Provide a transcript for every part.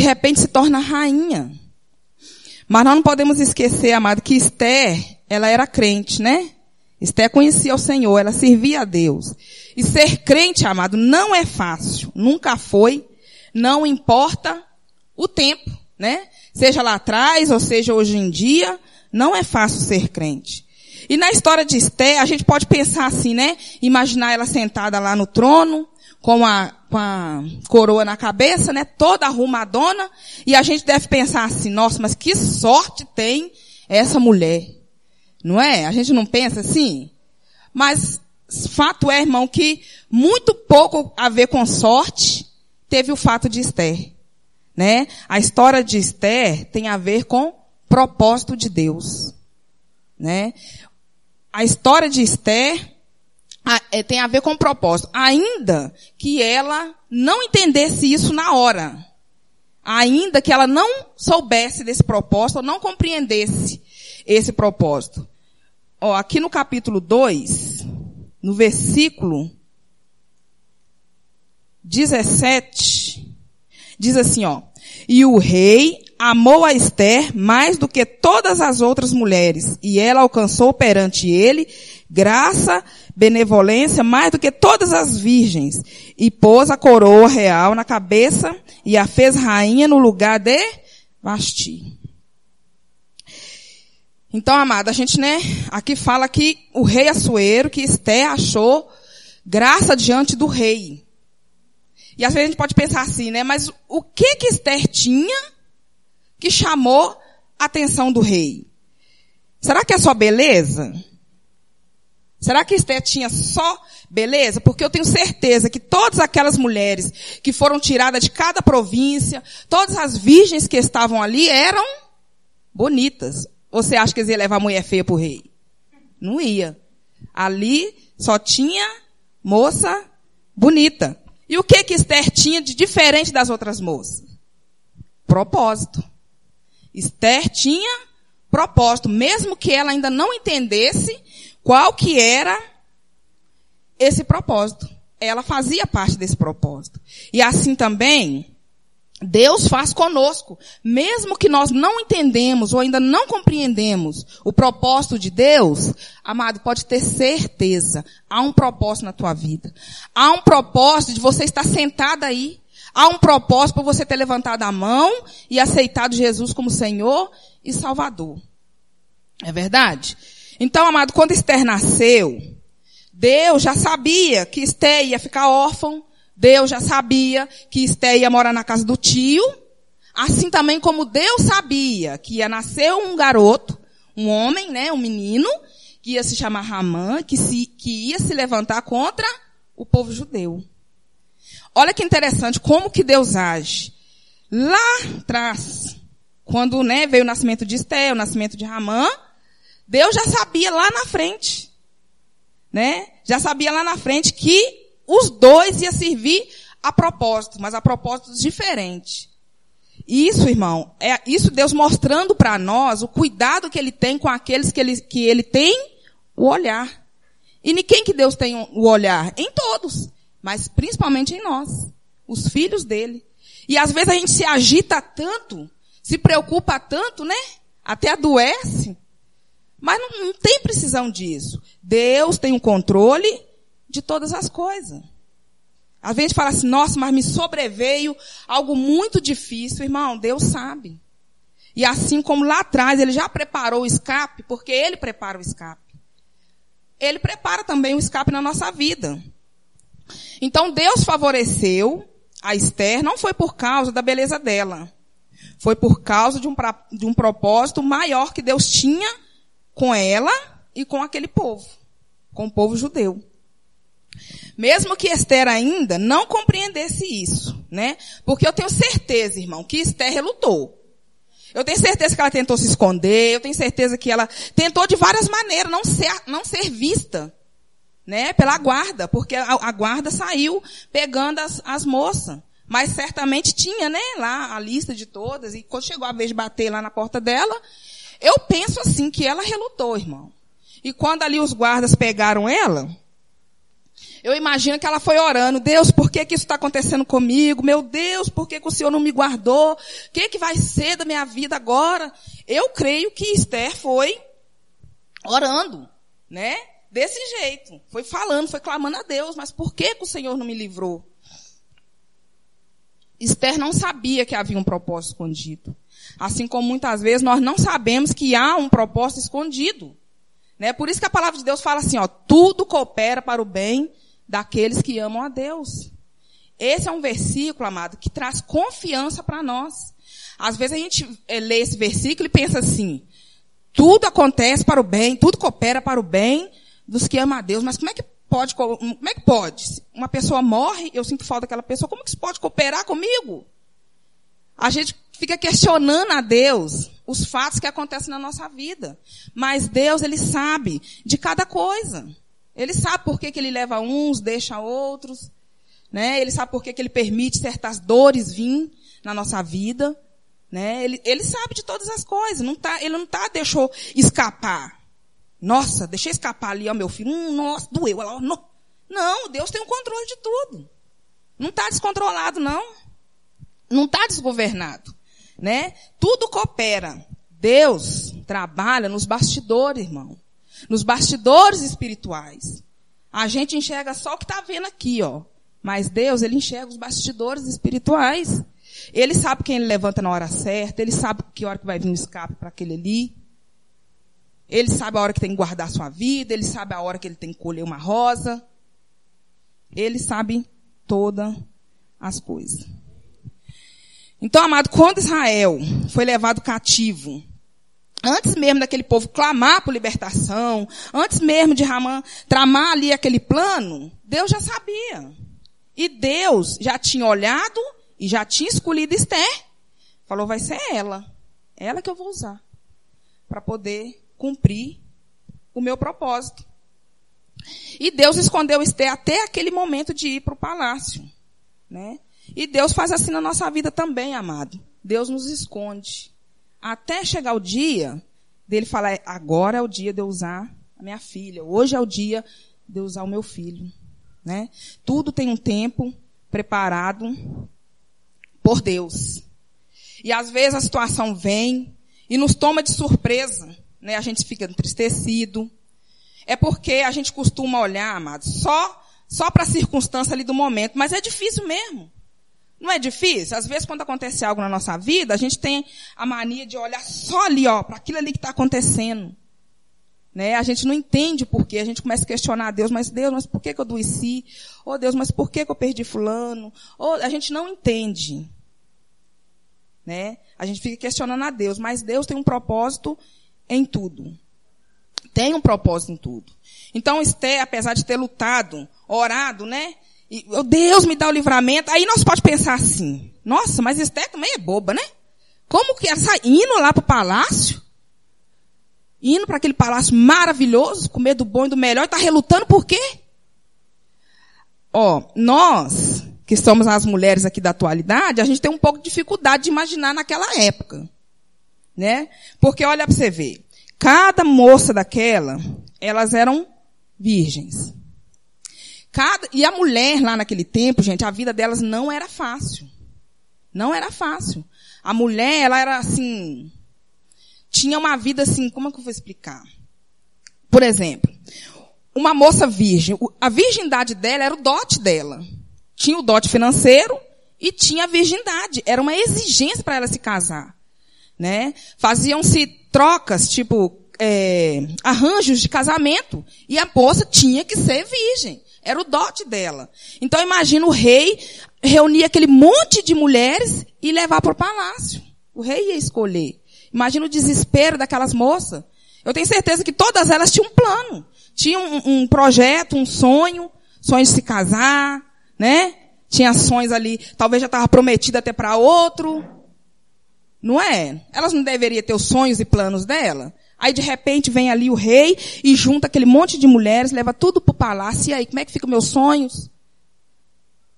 de repente se torna rainha. Mas nós não podemos esquecer, amado, que Esther, ela era crente, né? Esther conhecia o Senhor, ela servia a Deus. E ser crente, amado, não é fácil, nunca foi, não importa o tempo, né? Seja lá atrás, ou seja hoje em dia, não é fácil ser crente. E na história de Esther, a gente pode pensar assim, né? Imaginar ela sentada lá no trono, com a coroa na cabeça, né? Toda arrumadona. E a gente deve pensar assim, nossa, mas que sorte tem essa mulher. Não é? A gente não pensa assim? Mas fato é, irmão, que muito pouco a ver com sorte teve o fato de Esther, né? A história de Esther tem a ver com propósito de Deus, né? A história de Esther tem a ver com propósito. Ainda que ela não entendesse isso na hora, ainda que ela não soubesse desse propósito, ou não compreendesse esse propósito. Ó, aqui no capítulo 2, no versículo 17, diz assim, ó: "E o rei amou a Esther mais do que todas as outras mulheres, e ela alcançou perante ele graça, benevolência, mais do que todas as virgens, e pôs a coroa real na cabeça e a fez rainha no lugar de Vasti." Então, amada, a gente, né, aqui fala que o rei Assuero, que Esther achou graça diante do rei. E às vezes a gente pode pensar assim, né, mas o que Esther tinha que chamou a atenção do rei? Será que é só beleza? Será que Esther tinha só beleza? Porque eu tenho certeza que todas aquelas mulheres que foram tiradas de cada província, todas as virgens que estavam ali eram bonitas. Você acha que eles iam levar a mulher feia pro rei? Não ia. Ali só tinha moça bonita. E o que Esther tinha de diferente das outras moças? Propósito. Esther tinha propósito, mesmo que ela ainda não entendesse qual que era esse propósito. Ela fazia parte desse propósito. E assim também, Deus faz conosco. Mesmo que nós não entendemos ou ainda não compreendemos o propósito de Deus, amado, pode ter certeza, há um propósito na tua vida. Há um propósito de você estar sentada aí. Há um propósito para você ter levantado a mão e aceitado Jesus como Senhor e Salvador. É verdade? Então, amado, quando Esther nasceu, Deus já sabia que Esther ia ficar órfão, Deus já sabia que Esther ia morar na casa do tio, assim também como Deus sabia que ia nascer um garoto, um homem, né, um menino, que ia se chamar Hamã, que ia se levantar contra o povo judeu. Olha que interessante como que Deus age. Lá atrás, quando, né, veio o nascimento de Esther, o nascimento de Hamã, Deus já sabia lá na frente, né? Já sabia lá na frente que os dois iam servir a propósito, mas a propósitos diferentes. Isso, irmão, é isso Deus mostrando para nós o cuidado que ele tem com aqueles que ele tem o olhar. E em quem que Deus tem o olhar? Em todos. Mas principalmente em nós, os filhos dele. E às vezes a gente se agita tanto, se preocupa tanto, né? Até adoece. Mas não tem precisão disso. Deus tem o controle de todas as coisas. Às vezes a gente fala assim, nossa, mas me sobreveio algo muito difícil. Irmão, Deus sabe. E assim como lá atrás ele já preparou o escape, porque ele prepara o escape. Ele prepara também o escape na nossa vida. Então Deus favoreceu a Esther, não foi por causa da beleza dela. Foi por causa de um propósito maior que Deus tinha com ela e com aquele povo, com o povo judeu. Mesmo que Esther ainda não compreendesse isso, né? Porque eu tenho certeza, irmão, que Esther relutou. Eu tenho certeza que ela tentou se esconder, eu tenho certeza que ela tentou de várias maneiras não ser vista, né, pela guarda, porque a guarda saiu pegando as moças. Mas certamente tinha, né, lá a lista de todas, e quando chegou a vez de bater lá na porta dela, eu penso assim que ela relutou, irmão. E quando ali os guardas pegaram ela, eu imagino que ela foi orando, Deus, por por que que isso está acontecendo comigo? Meu Deus, por que que o Senhor não me guardou? O que que vai ser da minha vida agora? Eu creio que Esther foi orando, né? Desse jeito. Foi falando, foi clamando a Deus, mas por que que o Senhor não me livrou? Esther não sabia que havia um propósito escondido. Assim como muitas vezes nós não sabemos que há um propósito escondido. Né? Por isso que a palavra de Deus fala assim, ó, tudo coopera para o bem daqueles que amam a Deus. Esse é um versículo, amado, que traz confiança para nós. Às vezes a gente lê esse versículo e pensa assim, tudo acontece para o bem, tudo coopera para o bem dos que amam a Deus. Mas como é que pode? Se uma pessoa morre, eu sinto falta daquela pessoa, como que isso pode cooperar comigo? A gente fica questionando a Deus os fatos que acontecem na nossa vida. Mas Deus, Ele sabe de cada coisa. Ele sabe por que que Ele leva uns, deixa outros. Né? Ele sabe por que que Ele permite certas dores vir na nossa vida. Né? Ele sabe de todas as coisas. Ele não tá deixou escapar. Nossa, deixei escapar ali, ó, meu filho. Nossa, doeu. Ó, não. Não, Deus tem o controle de tudo. Não tá descontrolado, não. Não está desgovernado, né? Tudo coopera. Deus trabalha nos bastidores, irmão. Nos bastidores espirituais. A gente enxerga só o que está vendo aqui, ó. Mas Deus, Ele enxerga os bastidores espirituais. Ele sabe quem Ele levanta na hora certa. Ele sabe que hora que vai vir um escape para aquele ali. Ele sabe a hora que tem que guardar a sua vida. Ele sabe a hora que Ele tem que colher uma rosa. Ele sabe todas as coisas. Então, amado, quando Israel foi levado cativo, antes mesmo daquele povo clamar por libertação, antes mesmo de Hamã tramar ali aquele plano, Deus já sabia. E Deus já tinha olhado e já tinha escolhido Esther. Falou, vai ser ela que eu vou usar para poder cumprir o meu propósito. E Deus escondeu Esther até aquele momento de ir para o palácio, né? E Deus faz assim na nossa vida também, amado. Deus nos esconde. Até chegar o dia dele falar, agora é o dia de eu usar a minha filha. Hoje é o dia de eu usar o meu filho. Né? Tudo tem um tempo preparado por Deus. E às vezes a situação vem e nos toma de surpresa. Né? A gente fica entristecido. É porque a gente costuma olhar, amado, só para a circunstância ali do momento. Mas é difícil mesmo. Não é difícil? Às vezes, quando acontece algo na nossa vida, a gente tem a mania de olhar só ali, ó, para aquilo ali que está acontecendo. Né? A gente não entende por quê. A gente começa a questionar a Deus, mas por que que eu adoeci? Oh, Deus, mas por que que eu perdi fulano? Oh, a gente não entende. Né? A gente fica questionando a Deus, mas Deus tem um propósito em tudo. Tem um propósito em tudo. Então, Esther, apesar de ter lutado, orado, né? E, oh, Deus me dá o livramento. Aí nós podemos pensar assim, nossa, mas Esther também é boba, né? Como que ela sai indo lá pro palácio? Indo para aquele palácio maravilhoso, comer do bom e do melhor, e tá relutando por quê? Ó, nós, que somos as mulheres aqui da atualidade, a gente tem um pouco de dificuldade de imaginar naquela época. Né? Porque olha para você ver, cada moça daquela, elas eram virgens. E a mulher lá naquele tempo, gente, a vida delas não era fácil. Não era fácil. A mulher, ela era assim, tinha uma vida assim, como é que eu vou explicar? Por exemplo, uma moça virgem, a virgindade dela era o dote dela. Tinha o dote financeiro e tinha a virgindade. Era uma exigência para ela se casar, né? Faziam-se trocas, tipo, arranjos de casamento e a moça tinha que ser virgem. Era o dote dela. Então, imagina o rei reunir aquele monte de mulheres e levar para o palácio. O rei ia escolher. Imagina o desespero daquelas moças. Eu tenho certeza que todas elas tinham um plano. Tinham um projeto, um sonho. Sonho de se casar, né? Tinha sonhos ali. Talvez já estava prometida até para outro. Não é? Elas não deveriam ter os sonhos e planos dela? Aí, de repente, vem ali o rei e junta aquele monte de mulheres, leva tudo pro palácio. E aí, como é que ficam meus sonhos?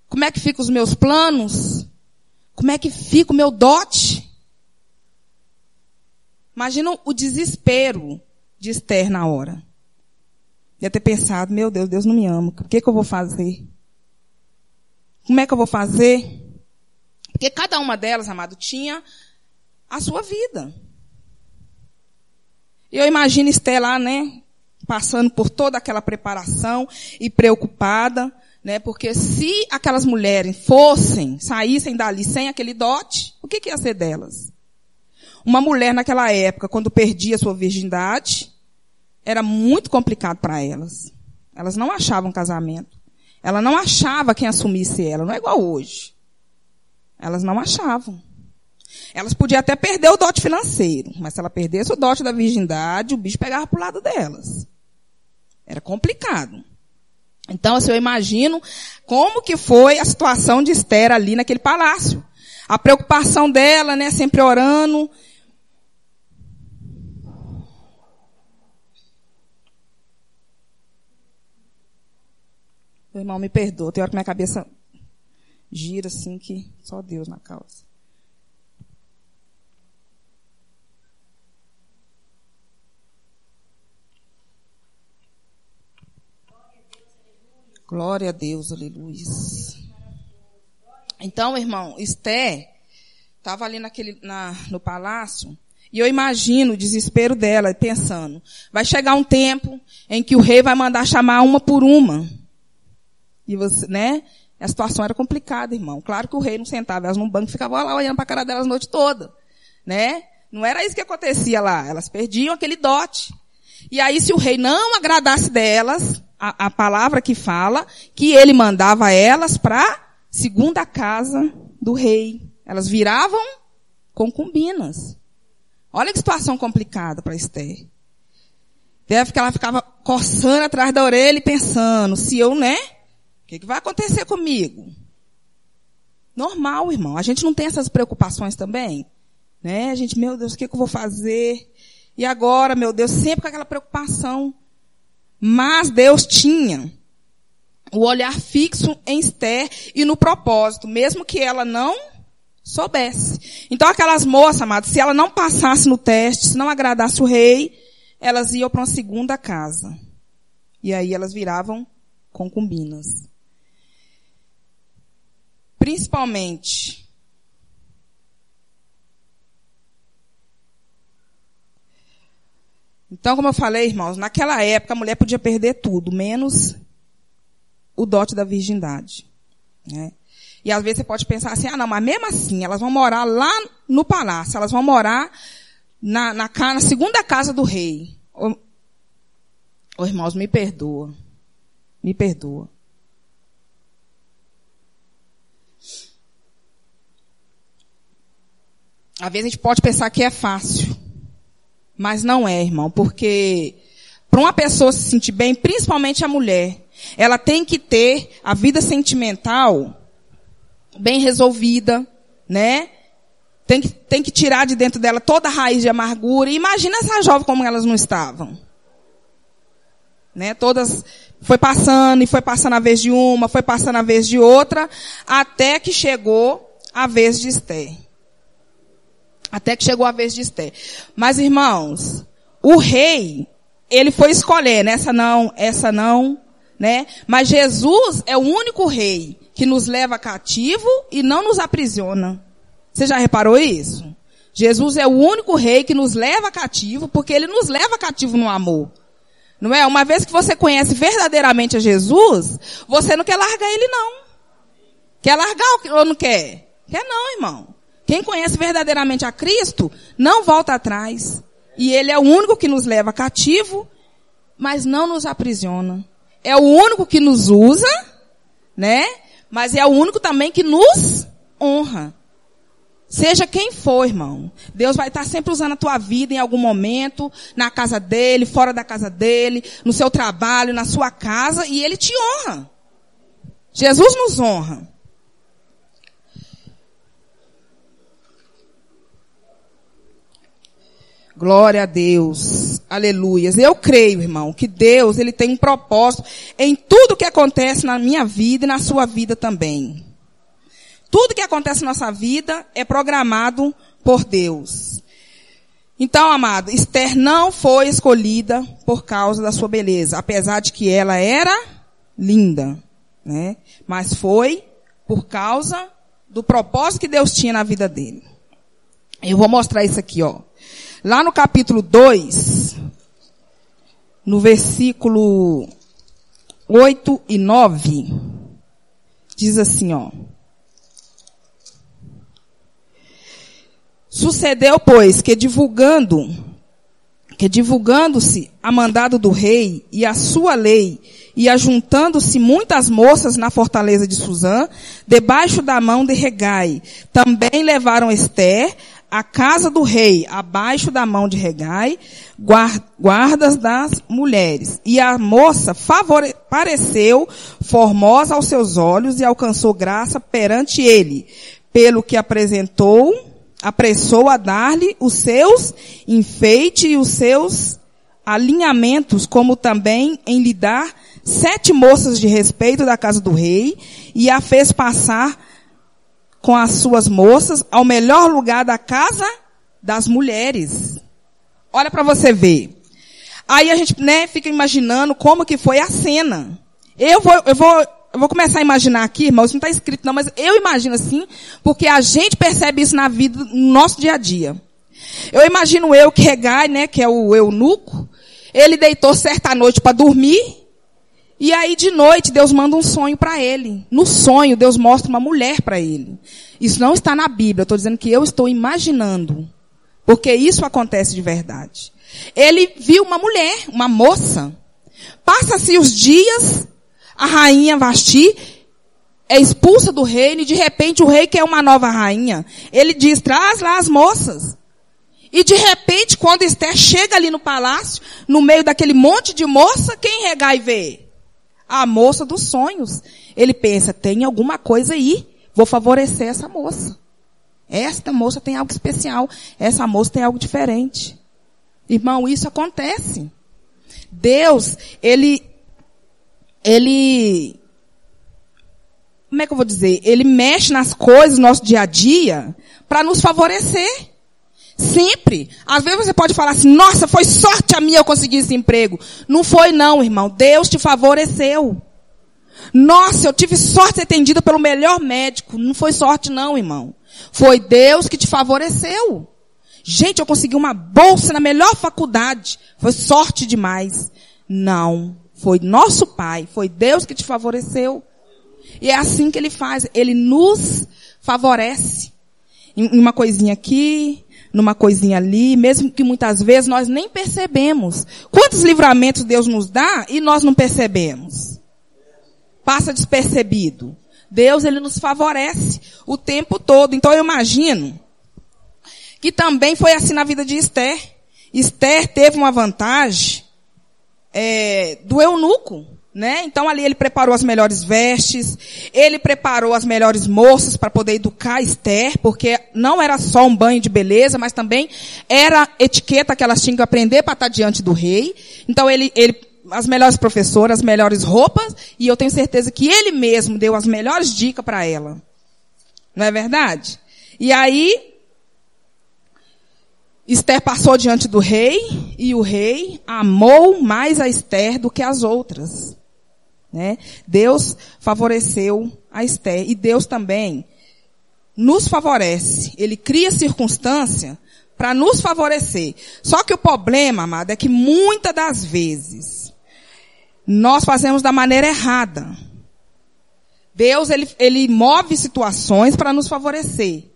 Como é que ficam os meus planos? Como é que fica o meu dote? Imagina o desespero de Esther na hora. Ia ter pensado, meu Deus, Deus não me ama. O que que eu vou fazer? Como é que eu vou fazer? Porque cada uma delas, amado, tinha a sua vida. E eu imagino Esther lá, né, passando por toda aquela preparação e preocupada, né, porque se aquelas mulheres saíssem dali sem aquele dote, o que ia ser delas? Uma mulher naquela época, quando perdia sua virgindade, era muito complicado para elas. Elas não achavam casamento. Ela não achava quem assumisse ela, não é igual hoje. Elas não achavam. Elas podiam até perder o dote financeiro, mas se ela perdesse o dote da virgindade, o bicho pegava pro lado delas. Era complicado. Então, assim, eu imagino como que foi a situação de Esther ali naquele palácio. A preocupação dela, né, sempre orando. Meu irmão, me perdoa, tem hora que minha cabeça gira assim que só Deus na causa. Glória a Deus, aleluia. Então, irmão, Esther estava ali no palácio, e eu imagino o desespero dela, pensando, vai chegar um tempo em que o rei vai mandar chamar uma por uma. E você, né? A situação era complicada, irmão. Claro que o rei não sentava elas num banco e ficava lá olhando para a cara delas a noite toda, né? Não era isso que acontecia lá. Elas perdiam aquele dote. E aí, se o rei não agradasse delas, a palavra que fala, que ele mandava elas para segunda casa do rei. Elas viravam concubinas. Olha que situação complicada para Esther. Deve que ela ficava coçando atrás da orelha e pensando, se eu, né? O que vai acontecer comigo? Normal, irmão. A gente não tem essas preocupações também? Né? A gente, meu Deus, o que eu vou fazer? E agora, meu Deus, sempre com aquela preocupação. Mas Deus tinha o olhar fixo em Esther e no propósito, mesmo que ela não soubesse. Então, aquelas moças, amadas, se ela não passasse no teste, se não agradasse o rei, elas iam para uma segunda casa. E aí elas viravam concubinas. Principalmente então, como eu falei, irmãos, naquela época a mulher podia perder tudo, menos o dote da virgindade, né? E às vezes você pode pensar assim, ah, não, mas mesmo assim elas vão morar lá no palácio, elas vão morar na segunda casa do rei. Ô, irmãos, me perdoa. Às vezes a gente pode pensar que é fácil, mas não é, irmão, porque para uma pessoa se sentir bem, principalmente a mulher, ela tem que ter a vida sentimental bem resolvida, né? Tem que tirar de dentro dela toda a raiz de amargura. E imagina essa jovem como elas não estavam, né? Todas foi passando a vez de uma, foi passando a vez de outra, até que chegou a vez de Esther. Mas, irmãos, o rei, ele foi escolher, né? Essa não, né? Mas Jesus é o único rei que nos leva cativo e não nos aprisiona. Você já reparou isso? Jesus é o único rei que nos leva cativo, porque ele nos leva cativo no amor. Não é? Uma vez que você conhece verdadeiramente a Jesus, você não quer largar ele, não. Quer largar ou não quer? Quer não, irmão. Quem conhece verdadeiramente a Cristo, não volta atrás. E ele é o único que nos leva cativo, mas não nos aprisiona. É o único que nos usa, né? Mas é o único também que nos honra. Seja quem for, irmão, Deus vai estar sempre usando a tua vida em algum momento, na casa dele, fora da casa dele, no seu trabalho, na sua casa, e ele te honra. Jesus nos honra. Glória a Deus. Aleluias. Eu creio, irmão, que Deus, ele tem um propósito em tudo que acontece na minha vida e na sua vida também. Tudo que acontece na nossa vida é programado por Deus. Então, amado, Esther não foi escolhida por causa da sua beleza, apesar de que ela era linda, né? Mas foi por causa do propósito que Deus tinha na vida dele. Eu vou mostrar isso aqui, ó. Lá no capítulo 2, no versículo 8 e 9, diz assim, ó. Sucedeu, pois, que divulgando-se a mandado do rei e a sua lei, e ajuntando-se muitas moças na fortaleza de Suzã, debaixo da mão de Hegai, também levaram Esther à casa do rei, abaixo da mão de Hegai, guardas das mulheres. E a moça pareceu formosa aos seus olhos e alcançou graça perante ele, pelo que apressou a dar-lhe os seus enfeites e os seus alinhamentos, como também em lhe dar 7 moças de respeito da casa do rei, e a fez passar com as suas moças ao melhor lugar da casa das mulheres. Olha para você ver. Aí a gente, fica imaginando como que foi a cena. Eu vou começar a imaginar aqui, irmãos, não está escrito não, mas eu imagino assim, porque a gente percebe isso na vida, no nosso dia a dia. Eu imagino que Hegai, que é o eunuco, ele deitou certa noite para dormir, e aí de noite Deus manda um sonho para ele. No sonho Deus mostra uma mulher para ele. Isso não está na Bíblia, eu estou dizendo que eu estou imaginando, porque isso acontece de verdade. Ele viu uma mulher, uma moça. Passa-se os dias, a rainha Vasti é expulsa do reino e de repente o rei quer uma nova rainha. Ele diz, traz lá as moças. E de repente, quando Esther chega ali no palácio, no meio daquele monte de moça, quem Hegai vê? A moça dos sonhos. Ele pensa, tem alguma coisa aí, vou favorecer essa moça. Esta moça tem algo especial, essa moça tem algo diferente. Irmão, isso acontece. Deus, ele, como é que eu vou dizer? Ele mexe nas coisas do nosso dia a dia para nos favorecer. Sempre. Às vezes você pode falar assim, nossa, foi sorte a minha eu conseguir esse emprego. Não foi não, irmão. Deus te favoreceu. Nossa, eu tive sorte de ser atendida pelo melhor médico. Não foi sorte não, irmão. Foi Deus que te favoreceu. Gente, eu consegui uma bolsa na melhor faculdade. Foi sorte demais. Não. Foi nosso Pai, foi Deus que te favoreceu. E é assim que Ele faz. Ele nos favorece. Em uma coisinha aqui, numa coisinha ali, mesmo que muitas vezes nós nem percebemos. Quantos livramentos Deus nos dá e nós não percebemos? Passa despercebido. Deus, Ele nos favorece o tempo todo. Então eu imagino que também foi assim na vida de Esther. Esther teve uma vantagem do eunuco, Então ali ele preparou as melhores vestes, ele preparou as melhores moças para poder educar Esther, porque não era só um banho de beleza, mas também era etiqueta que elas tinham que aprender para estar diante do rei. Então ele as melhores professoras, as melhores roupas, e eu tenho certeza que ele mesmo deu as melhores dicas para ela. Não é verdade? E aí Esther passou diante do rei, e o rei amou mais a Esther do que as outras. Deus favoreceu a Esther, e Deus também nos favorece. Ele cria circunstância para nos favorecer. Só que o problema, amado, é que muitas das vezes nós fazemos da maneira errada. Deus, ele move situações para nos favorecer.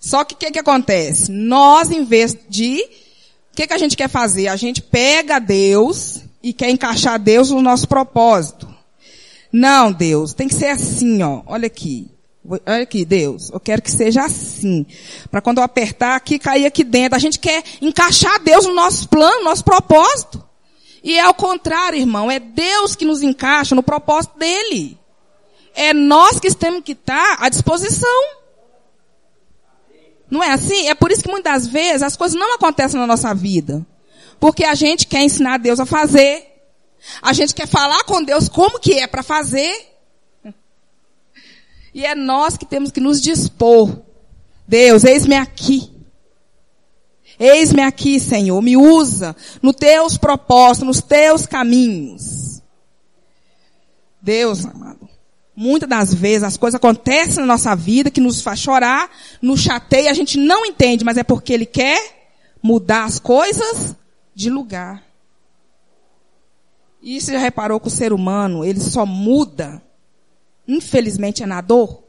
Só que o que acontece? Nós, em vez de... O que a gente quer fazer? A gente pega Deus e quer encaixar Deus no nosso propósito. Não, Deus, tem que ser assim, ó. Olha aqui, Deus. Eu quero que seja assim. Para quando eu apertar aqui, cair aqui dentro. A gente quer encaixar Deus no nosso plano, no nosso propósito. E é ao contrário, irmão. É Deus que nos encaixa no propósito dele. É nós que temos que estar à disposição. Não é assim? É por isso que muitas vezes as coisas não acontecem na nossa vida. Porque a gente quer ensinar Deus a fazer. A gente quer falar com Deus como que é para fazer. E é nós que temos que nos dispor. Deus, eis-me aqui. Eis-me aqui, Senhor. Me usa nos teus propósitos, nos teus caminhos. Deus, amado. Muitas das vezes as coisas acontecem na nossa vida que nos faz chorar, nos chateia, a gente não entende, mas é porque ele quer mudar as coisas de lugar. E você já reparou que o ser humano, ele só muda, infelizmente é na dor.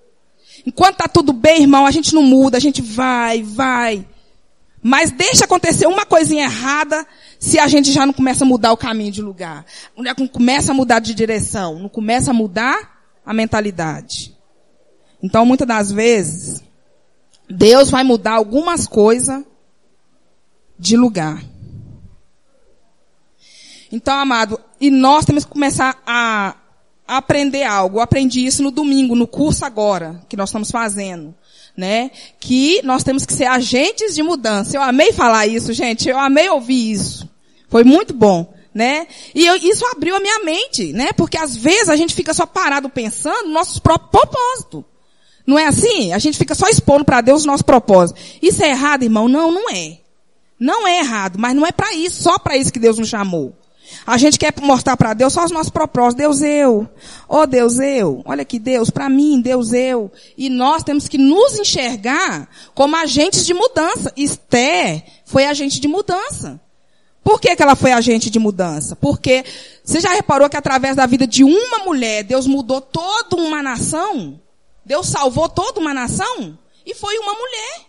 Enquanto tá tudo bem, irmão, a gente não muda, a gente vai. Mas deixa acontecer uma coisinha errada se a gente já não começa a mudar o caminho de lugar. Não começa a mudar de direção, não começa a mudar a mentalidade. Então, muitas das vezes, Deus vai mudar algumas coisas de lugar. Então, amado, e nós temos que começar a aprender algo. Eu aprendi isso no domingo, no curso agora, que nós estamos fazendo. Né? Que nós temos que ser agentes de mudança. Eu amei falar isso, gente. Eu amei ouvir isso. Foi muito bom, né? E isso abriu a minha mente, né? Porque às vezes a gente fica só parado pensando no nosso próprio propósito. Não é assim? A gente fica só expondo para Deus o nosso propósito. Isso é errado, irmão? Não, não é. Não é errado, mas não é para isso, só para isso que Deus nos chamou. A gente quer mostrar para Deus só os nossos propósitos. Deus, eu. Oh, Deus, eu. Olha aqui, Deus, para mim, Deus, eu. E nós temos que nos enxergar como agentes de mudança. Esther foi agente de mudança. Por que que ela foi agente de mudança? Porque você já reparou que através da vida de uma mulher, Deus mudou toda uma nação? Deus salvou toda uma nação? E foi uma mulher.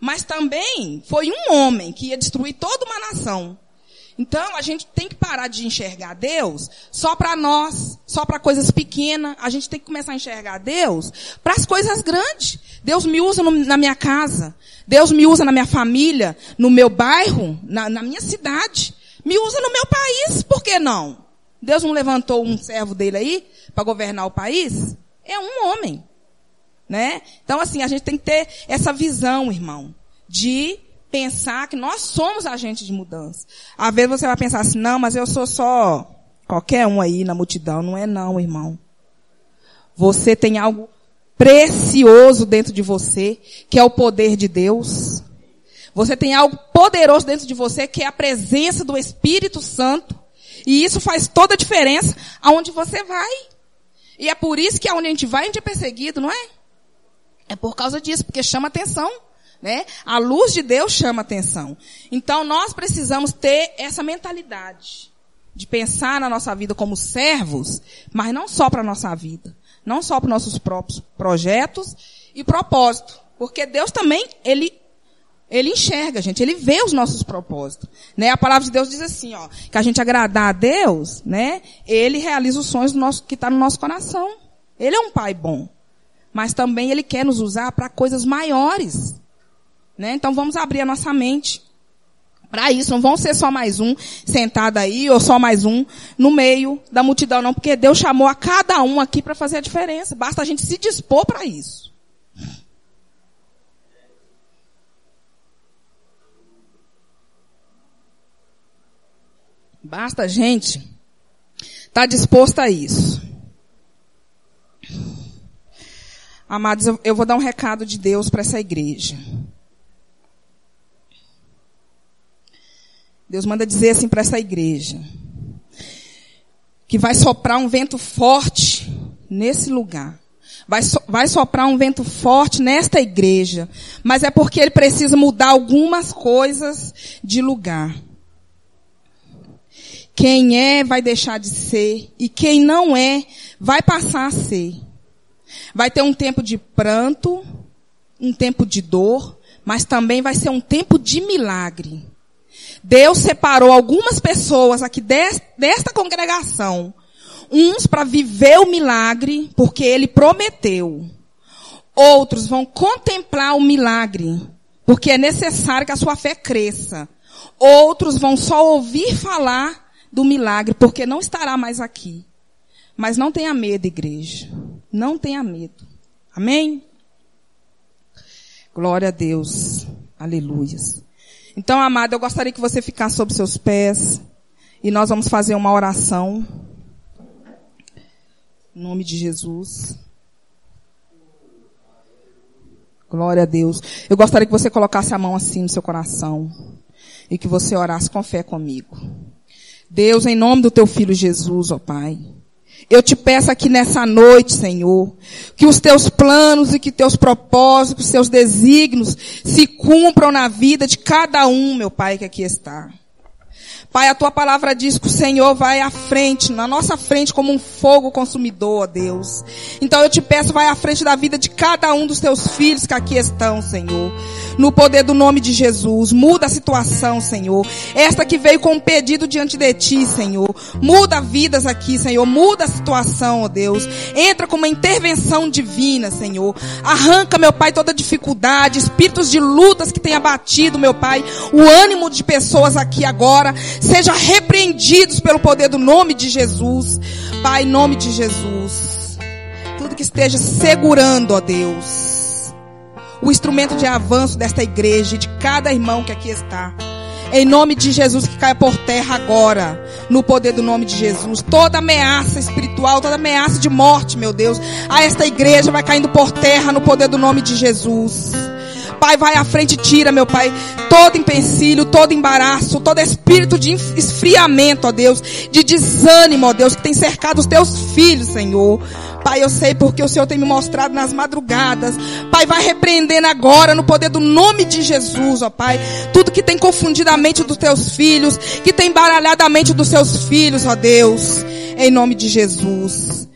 Mas também foi um homem que ia destruir toda uma nação. Então, a gente tem que parar de enxergar Deus só para nós, só para coisas pequenas. A gente tem que começar a enxergar Deus para as coisas grandes. Deus me usa na minha casa, Deus me usa na minha família, no meu bairro, na minha cidade, me usa no meu país. Por que não? Deus não levantou um servo dele aí para governar o país? É um homem, né? Então, assim, a gente tem que ter essa visão, irmão, de pensar que nós somos agentes de mudança. Às vezes você vai pensar assim, não, mas eu sou só qualquer um aí na multidão. Não é não, irmão. Você tem algo precioso dentro de você, que é o poder de Deus. Você tem algo poderoso dentro de você, que é a presença do Espírito Santo. E isso faz toda a diferença aonde você vai. E é por isso que aonde a gente é perseguido, não é? É por causa disso, porque chama atenção. Né? A luz de Deus chama atenção. Então, nós precisamos ter essa mentalidade de pensar na nossa vida como servos, mas não só para a nossa vida, não só para os nossos próprios projetos e propósito. Porque Deus também, Ele enxerga, gente. Ele vê os nossos propósitos, né? A palavra de Deus diz assim, ó, que a gente agradar a Deus, né? Ele realiza os sonhos do nosso, que está no nosso coração. Ele é um pai bom, mas também Ele quer nos usar para coisas maiores. Né? Então vamos abrir a nossa mente para isso. Não vão ser só mais um sentado aí ou só mais um no meio da multidão, não, porque Deus chamou a cada um aqui para fazer a diferença. Basta a gente se dispor para isso. Basta a gente estar disposto a isso. Amados, eu vou dar um recado de Deus para essa igreja. Deus manda dizer assim para essa igreja, que vai soprar um vento forte nesse lugar. Vai soprar um vento forte nesta igreja. Mas é porque ele precisa mudar algumas coisas de lugar. Quem é vai deixar de ser. E quem não é vai passar a ser. Vai ter um tempo de pranto, um tempo de dor, mas também vai ser um tempo de milagre. Deus separou algumas pessoas aqui desta congregação. Uns para viver o milagre, porque ele prometeu. Outros vão contemplar o milagre, porque é necessário que a sua fé cresça. Outros vão só ouvir falar do milagre, porque não estará mais aqui. Mas não tenha medo, igreja. Não tenha medo. Amém? Glória a Deus. Aleluia. Então, amada, eu gostaria que você ficasse sobre seus pés e nós vamos fazer uma oração. Em nome de Jesus. Glória a Deus. Eu gostaria que você colocasse a mão assim no seu coração e que você orasse com fé comigo. Deus, em nome do teu filho Jesus, ó Pai, Eu te peço aqui nessa noite, Senhor, que os teus planos e que teus propósitos, teus desígnios se cumpram na vida de cada um, meu Pai, que aqui está. Pai, a tua palavra diz que o Senhor vai à frente, na nossa frente, como um fogo consumidor, ó Deus. Então eu te peço, vai à frente da vida de cada um dos teus filhos que aqui estão, Senhor. No poder do nome de Jesus, muda a situação, Senhor. Esta que veio com um pedido diante de ti, Senhor. Muda vidas aqui, Senhor. Muda a situação, ó Deus. Entra com uma intervenção divina, Senhor. Arranca, meu Pai, toda dificuldade, espíritos de lutas que tenha abatido, meu Pai, o ânimo de pessoas aqui agora. Sejam repreendidos pelo poder do nome de Jesus. Pai, em nome de Jesus. Tudo que esteja segurando, ó Deus, o instrumento de avanço desta igreja e de cada irmão que aqui está. Em nome de Jesus, que caia por terra agora, no poder do nome de Jesus. Toda ameaça espiritual, toda ameaça de morte, meu Deus, a esta igreja vai caindo por terra no poder do nome de Jesus. Pai, vai à frente e tira, meu Pai, todo empecilho, todo embaraço, todo espírito de esfriamento, ó Deus, de desânimo, ó Deus, que tem cercado os teus filhos, Senhor. Pai, eu sei porque o Senhor tem me mostrado nas madrugadas. Pai, vai repreendendo agora no poder do nome de Jesus, ó Pai. Tudo que tem confundido a mente dos teus filhos, que tem embaralhado a mente dos seus filhos, ó Deus. Em nome de Jesus.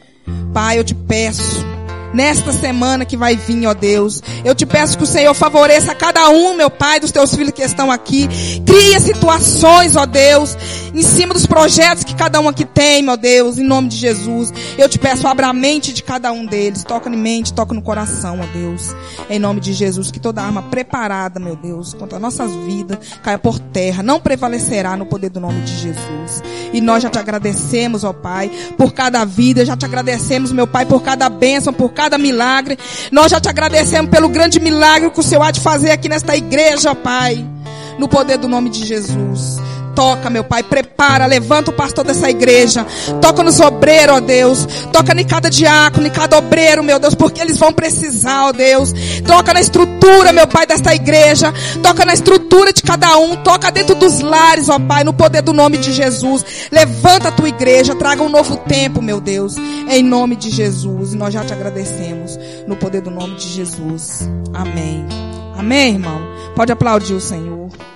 Pai, eu te peço. Nesta semana que vai vir, ó Deus, eu te peço que o Senhor favoreça a cada um, meu Pai, dos teus filhos que estão aqui. Cria situações, ó Deus, em cima dos projetos que cada um aqui tem, meu Deus, em nome de Jesus. Eu te peço, abra a mente de cada um deles. Toca na mente, toca no coração, ó Deus. Em nome de Jesus, que toda arma preparada, meu Deus, contra nossas vidas, caia por terra, não prevalecerá no poder do nome de Jesus. E nós já te agradecemos, ó Pai, por cada vida. Já te agradecemos, meu Pai, por cada bênção, por cada milagre. Nós já te agradecemos pelo grande milagre que o Senhor há de fazer aqui nesta igreja, ó Pai, no poder do nome de Jesus. Toca, meu Pai, prepara, levanta o pastor dessa igreja, toca nos obreiros, ó Deus, toca em cada diácono, em cada obreiro, meu Deus, porque eles vão precisar, ó Deus. Toca na estrutura, meu Pai, desta igreja, toca na estrutura de cada um, toca dentro dos lares, ó Pai, no poder do nome de Jesus. Levanta a tua igreja, traga um novo tempo, meu Deus, em nome de Jesus, e nós já te agradecemos, no poder do nome de Jesus, amém, amém, irmão, pode aplaudir o Senhor.